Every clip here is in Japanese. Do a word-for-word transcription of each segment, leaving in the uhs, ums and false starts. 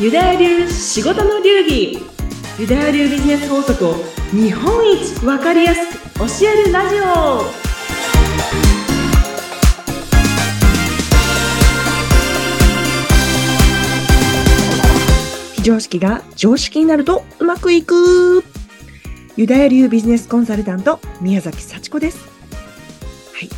ユダヤ流仕事の流儀、ユダヤ流ビジネス法則を日本一わかりやすく教えるラジオ。非常識が常識になるとうまくいく。ユダヤ流ビジネスコンサルタント宮崎幸子です。はい、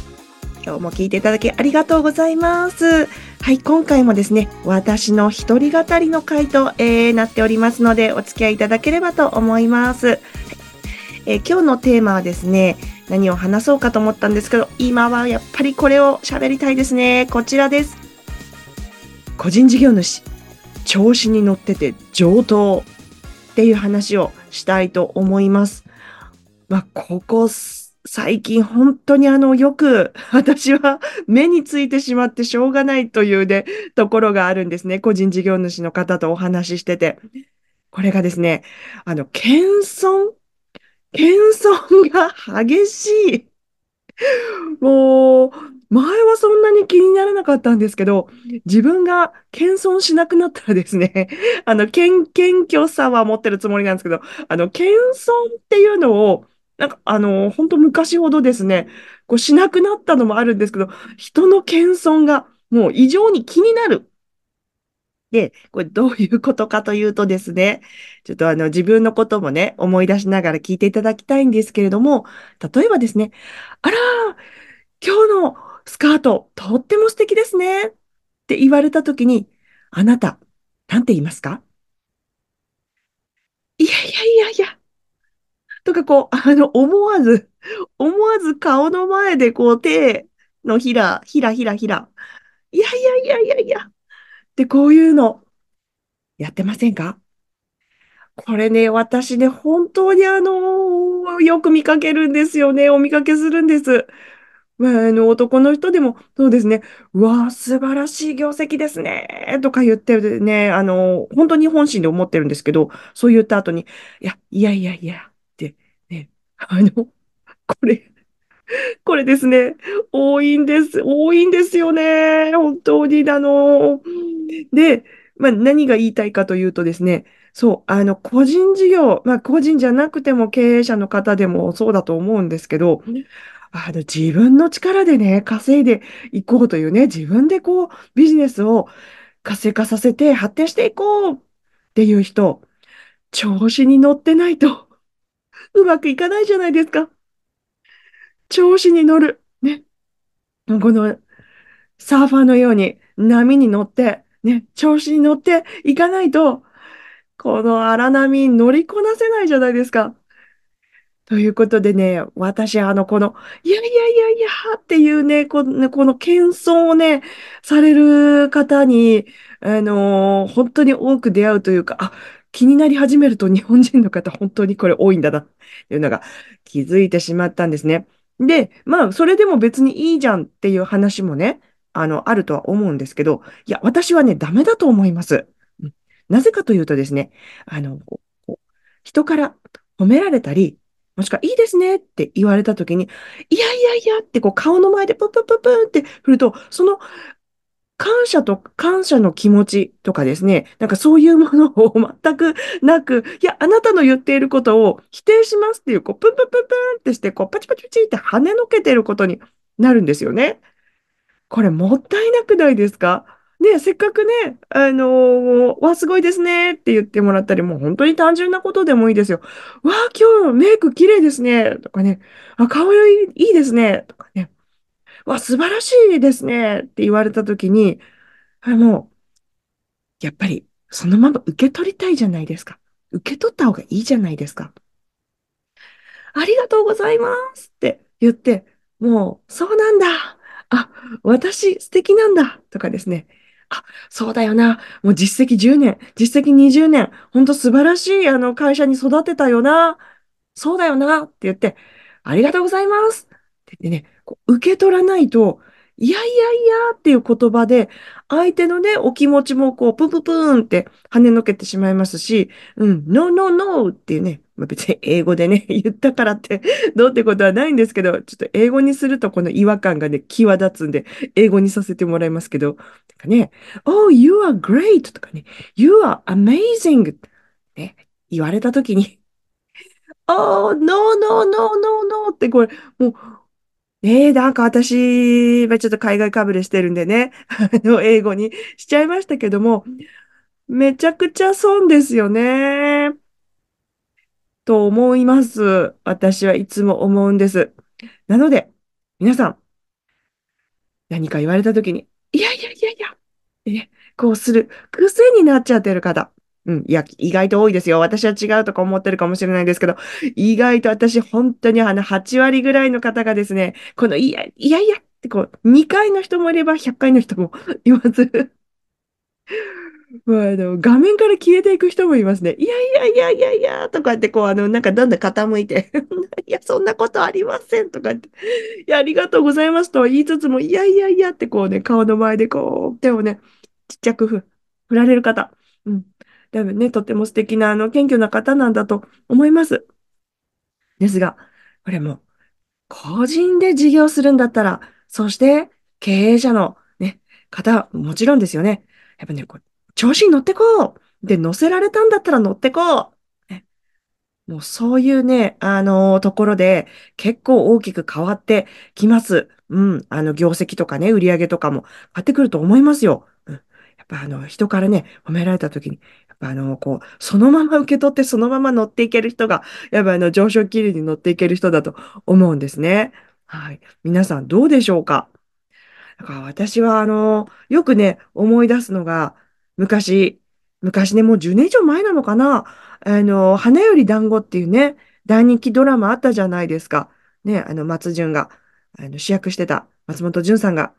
今日も聞いていただきありがとうございます。はい、今回もですね、私の一人語りの回と、えー、なっておりますので、お付き合いいただければと思います、はい。えー、今日のテーマはですね、何を話そうかと思ったんですけど、今はやっぱりこれを喋りたいですね。こちらです。個人事業主、調子に乗ってて上等っていう話をしたいと思います。まあ、ここ最近本当にあのよく私は目についてしまってしょうがないというねところがあるんですね。個人事業主の方とお話ししてて、これがですね、あの謙遜謙遜が激しい。もう前はそんなに気にならなかったんですけど、自分が謙遜しなくなったらですね、あの謙虚さは持ってるつもりなんですけど、あの謙遜っていうのをなんか、あの、本当昔ほどですね、こうしなくなったのもあるんですけど、人の謙遜がもう異常に気になる。で、これどういうことかというとですね、ちょっとあの自分のこともね、思い出しながら聞いていただきたいんですけれども、例えばですね、あらー、今日のスカート、とっても素敵ですねって言われたときに、あなた、なんて言いますか？いやいやいやいや。とかこう、あの、思わず、思わず顔の前でこう手のひら、ひらひらひら。いやいやいやいやいや。で、こういうの、やってませんか？これね、私ね、本当にあのー、よく見かけるんですよね。お見かけするんです。まあ、あの、男の人でも、そうですね。うわー、素晴らしい業績ですね。とか言ってね、あのー、本当に本心で思ってるんですけど、そう言った後に、いや、いやいやいや。あの、これ、これですね。多いんです。多いんですよね。本当に、あの、で、まあ、何が言いたいかというとですね、そう、あの、個人事業、まあ、個人じゃなくても経営者の方でもそうだと思うんですけど、あの、自分の力でね、稼いでいこうというね、自分でこう、ビジネスを活性化させて発展していこうっていう人、調子に乗ってないと。うまくいかないじゃないですか。調子に乗る。ね。この、サーファーのように波に乗って、ね、調子に乗っていかないと、この荒波に乗りこなせないじゃないですか。ということでね、私、あの、この、いやいやいやいやっていうね、この、この謙遜をね、される方に、あのー、本当に多く出会うというか、あ、気になり始めると日本人の方本当にこれ多いんだなっていうのが気づいてしまったんですね。で、まあそれでも別にいいじゃんっていう話もね、あの、あるとは思うんですけど、いや、私はね、ダメだと思います。なぜかというとですね、あの、人から褒められたり、もしくはいいですねって言われたときに、いやいやいやってこう顔の前でプンプンプンプンって振ると、その、感謝と感謝の気持ちとかですね、なんかそういうものを全くなく、いや、あなたの言っていることを否定しますっていう、こう、プンプンプンプンってして、こう、パチパチパチって跳ねのけてることになるんですよね。これもったいなくないですか？ね、せっかくね、あのー、わ、すごいですねって言ってもらったり、もう本当に単純なことでもいいですよ。わ、今日メイク綺麗ですね、とかね、あ、顔色いいですね、とかね。わ、素晴らしいですねって言われたときに、あの、やっぱりそのまま受け取りたいじゃないですか。受け取った方がいいじゃないですか。ありがとうございますって言って、もう、そうなんだ。あ、私素敵なんだ。とかですね。あ、そうだよな。もう実績じゅうねん、実績にじゅうねん、ほんと素晴らしいあの会社に育てたよな。そうだよな。って言って、ありがとうございます。って言ってね、受け取らないと、いやいやいやっていう言葉で、相手のね、お気持ちもこう、プンプンプンって跳ねのけてしまいますし、うん、ノーノーノーっていうね、まあ、別に英語でね、言ったからってどうってことはないんですけど、ちょっと英語にするとこの違和感がね、際立つんで、英語にさせてもらいますけど、なんかね、Oh, you are great! とかね、You are amazing! ね、言われたときに、Oh, no, no, no, no, no! ってこれ、もう、ねえ、なんか私はちょっと海外かぶれしてるんでね、あの、英語にしちゃいましたけども、めちゃくちゃ損ですよね。と思います。私はいつも思うんです。なので、皆さん、何か言われたときに、いやいやいやいや、ね、こうする癖になっちゃってる方。うん、いや、意外と多いですよ。私は違うとか思ってるかもしれないんですけど、意外と私、本当にあの、はちわりぐらいの方がですね、この、いや、いやいやってこう、にかいの人もいれば、ひゃっかいの人もいます。もうあの、画面から消えていく人もいますね。いやいやいやいやいや、とかって、こう、あの、なんかどんどん傾いて、いや、そんなことありません、とかって、いや、ありがとうございますとは言いつつも、いやいやいやって、こうね、顔の前でこう、手をね、ちっちゃく振られる方。うん多分ね、とても素敵な、あの、謙虚な方なんだと思います。ですが、これも、個人で事業するんだったら、そして、経営者のね、方、もちろんですよね。やっぱね、こう、調子に乗ってこうで、乗せられたんだったら乗ってこう、ね、もうそういうね、あのー、ところで、結構大きく変わってきます。うん、あの、業績とかね、売り上げとかも、変わってくると思いますよ。うんあの、人からね、褒められたときに、やっぱあの、こう、そのまま受け取って、そのまま乗っていける人が、やっぱあの、上昇気流に乗っていける人だと思うんですね。はい。皆さんどうでしょうか？だから私はあの、よくね、思い出すのが、昔、昔ね、もうじゅうねん以上前なのかな？あの、花より団子っていうね、大人気ドラマあったじゃないですか。ね、あの、松潤が、あの、主役してた、松本潤さんが、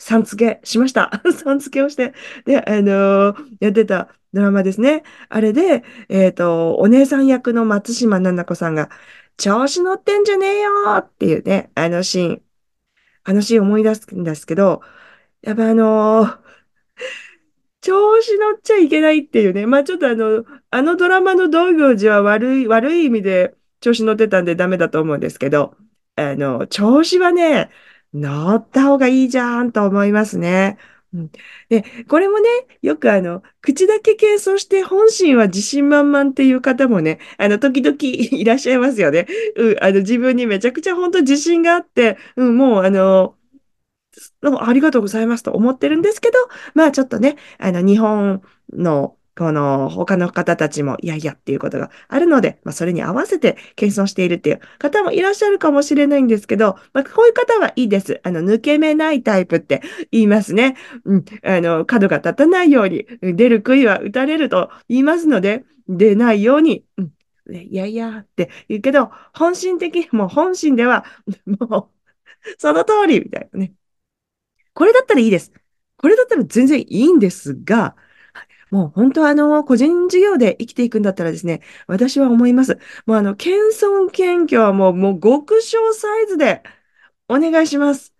さん付けしました。さん付けをして、で、あのー、やってたドラマですね。あれで、えっと、お姉さん役の松島菜々子さんが、調子乗ってんじゃねえよーっていうね、あのシーン。あのシーン思い出すんですけど、やっぱあのー、調子乗っちゃいけないっていうね。まあちょっとあの、あのドラマの同行時は悪い、悪い意味で調子乗ってたんでダメだと思うんですけど、あの、調子はね、乗った方がいいじゃんと思いますね。うん、で、これもね、よくあの、口だけ謙遜して本心は自信満々っていう方もね、あの、時々いらっしゃいますよね。うん、あの、自分にめちゃくちゃ本当自信があって、うん、もうあの、ありがとうございますと思ってるんですけど、まあちょっとね、あの、日本のこの他の方たちも、いやいやっていうことがあるので、まあ、それに合わせて謙遜しているっていう方もいらっしゃるかもしれないんですけど、まあ、こういう方はいいです。あの、抜け目ないタイプって言いますね。うん。あの、角が立たないように、出る杭は打たれると言いますので、出ないように、うん、いやいやって言うけど、本心的、もう本心では、もう、その通りみたいなね。これだったらいいです。これだったら全然いいんですが、もう本当あの、個人事業で生きていくんだったらですね、私は思います。もうあの、謙遜謙虚はもう、もう極小サイズでお願いします。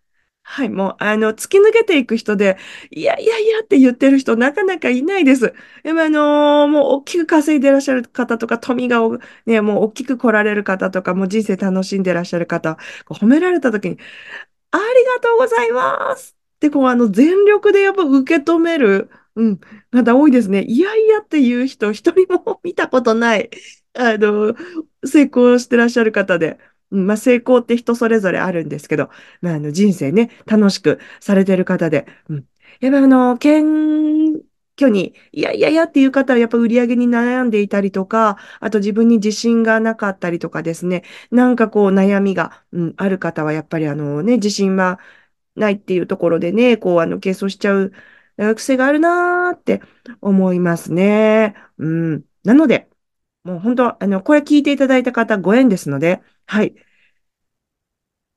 はい、もうあの、突き抜けていく人で、いやいやいやって言ってる人なかなかいないです。でもあのー、もう大きく稼いでらっしゃる方とか、富がね、もう大きく来られる方とか、もう人生楽しんでらっしゃる方、褒められた時に、ありがとうございますってこうあの、全力でやっぱ受け止める。うん。まだ多いですね。いやいやっていう人、一人も見たことない、あの、成功してらっしゃる方で。うん、まあ、成功って人それぞれあるんですけど、まあ、あの、人生ね、楽しくされてる方で。うん。やっぱあの、謙虚に、いやいやいやっていう方は、やっぱ売り上げに悩んでいたりとか、あと自分に自信がなかったりとかですね、なんかこう、悩みが、うん、ある方は、やっぱりあのね、自信はないっていうところでね、こう、あの、謙遜しちゃう。癖があるなーって思いますね。うん。なので、もう本当、あの、これ聞いていただいた方ご縁ですので、はい。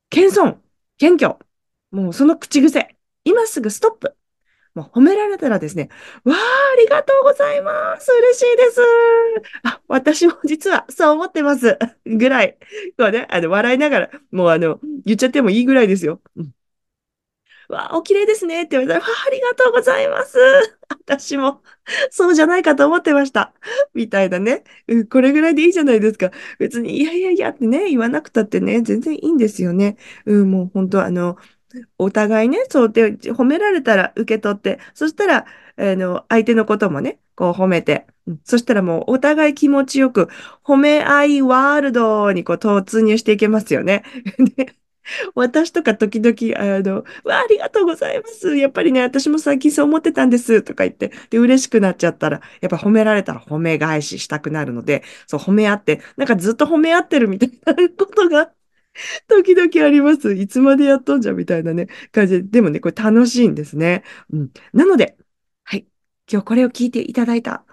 謙遜、謙虚、もうその口癖、今すぐストップ。もう褒められたらですね、わー、ありがとうございます。嬉しいです。あ、私も実はそう思ってます。ぐらい。こうね、あの、笑いながら、もうあの、言っちゃってもいいぐらいですよ。うんわあ、お綺麗ですねって言われたら、わあ、ありがとうございます。私も、そうじゃないかと思ってました。みたいなね。うん、これぐらいでいいじゃないですか。別に、いやいやいやってね、言わなくたってね、全然いいんですよね。うん、もう本当、あの、お互いね、そうやって褒められたら受け取って、そしたら、あの、相手のこともね、こう褒めて、うんそしたらもうお互い気持ちよく、褒め合いワールドにこう突入していけますよね。で私とか時々、あの、わあ、ありがとうございます。やっぱりね、私も最近そう思ってたんです。とか言って、で、嬉しくなっちゃったら、やっぱ褒められたら褒め返ししたくなるので、そう、褒め合って、なんかずっと褒め合ってるみたいなことが、時々あります。いつまでやっとんじゃみたいなね、感じで。でもね、これ楽しいんですね。うん。なので、はい。今日これを聞いていただいた、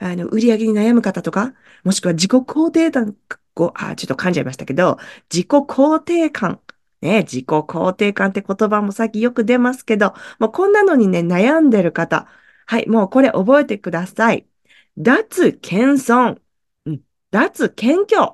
あの、売り上げに悩む方とか、もしくは自己肯定感、こあ、ちょっと噛んじゃいましたけど、自己肯定感。ね、自己肯定感って言葉もさっきよく出ますけど、もうこんなのにね、悩んでる方。はい、もうこれ覚えてください。脱謙遜。うん。脱謙虚。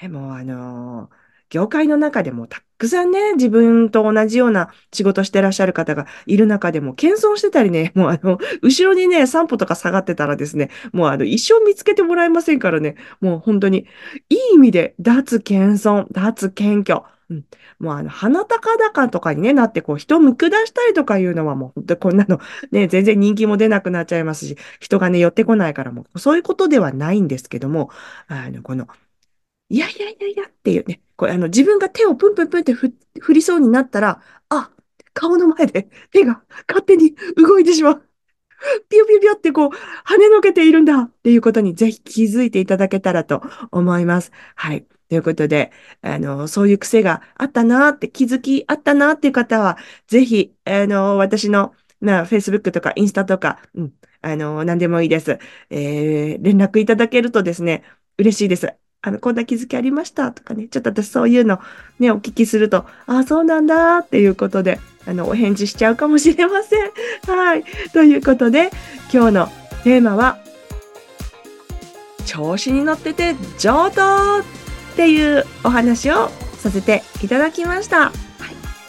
え、もうあのー業界の中でもたくさんね、自分と同じような仕事してらっしゃる方がいる中でも、謙遜してたりね、もうあの、後ろにね、さん歩とか下がってたらですね、もうあの、一生見つけてもらえませんからね、もう本当に、いい意味で、脱謙遜、脱謙虚。うん、もうあの、鼻高々とかに、ね、なってこう人を見下したりとかいうのはもう本当こんなの、ね、全然人気も出なくなっちゃいますし、人がね、寄ってこないからもうそういうことではないんですけども、あの、この、いやいやいやいやっていうね、これあの自分が手をプンプンプンって振振りそうになったら、あ、顔の前で手が勝手に動いてしまう。ピュピュピュってこう、跳ねのけているんだっていうことにぜひ気づいていただけたらと思います。はい。ということで、あの、そういう癖があったなーって、気づきあったなーっていう方は、ぜひ、あの、私の、まあ、Facebook とかインスタとか、うん、あの、何でもいいです。えー、連絡いただけるとですね、嬉しいです。あの、こんな気づきありましたとかね、ちょっと私そういうのね、お聞きすると、ああ、そうなんだっていうことで、あの、お返事しちゃうかもしれません。はい。ということで、今日のテーマは、調子に乗ってて上等っていうお話をさせていただきました。はい、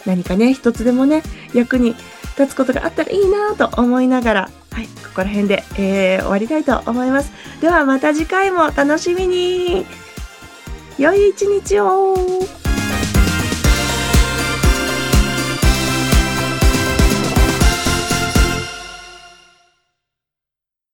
何かね、一つでもね、役に立つことがあったらいいなと思いながら、はい、ここら辺で、えー、終わりたいと思います。ではまた次回も楽しみに。良い一日を。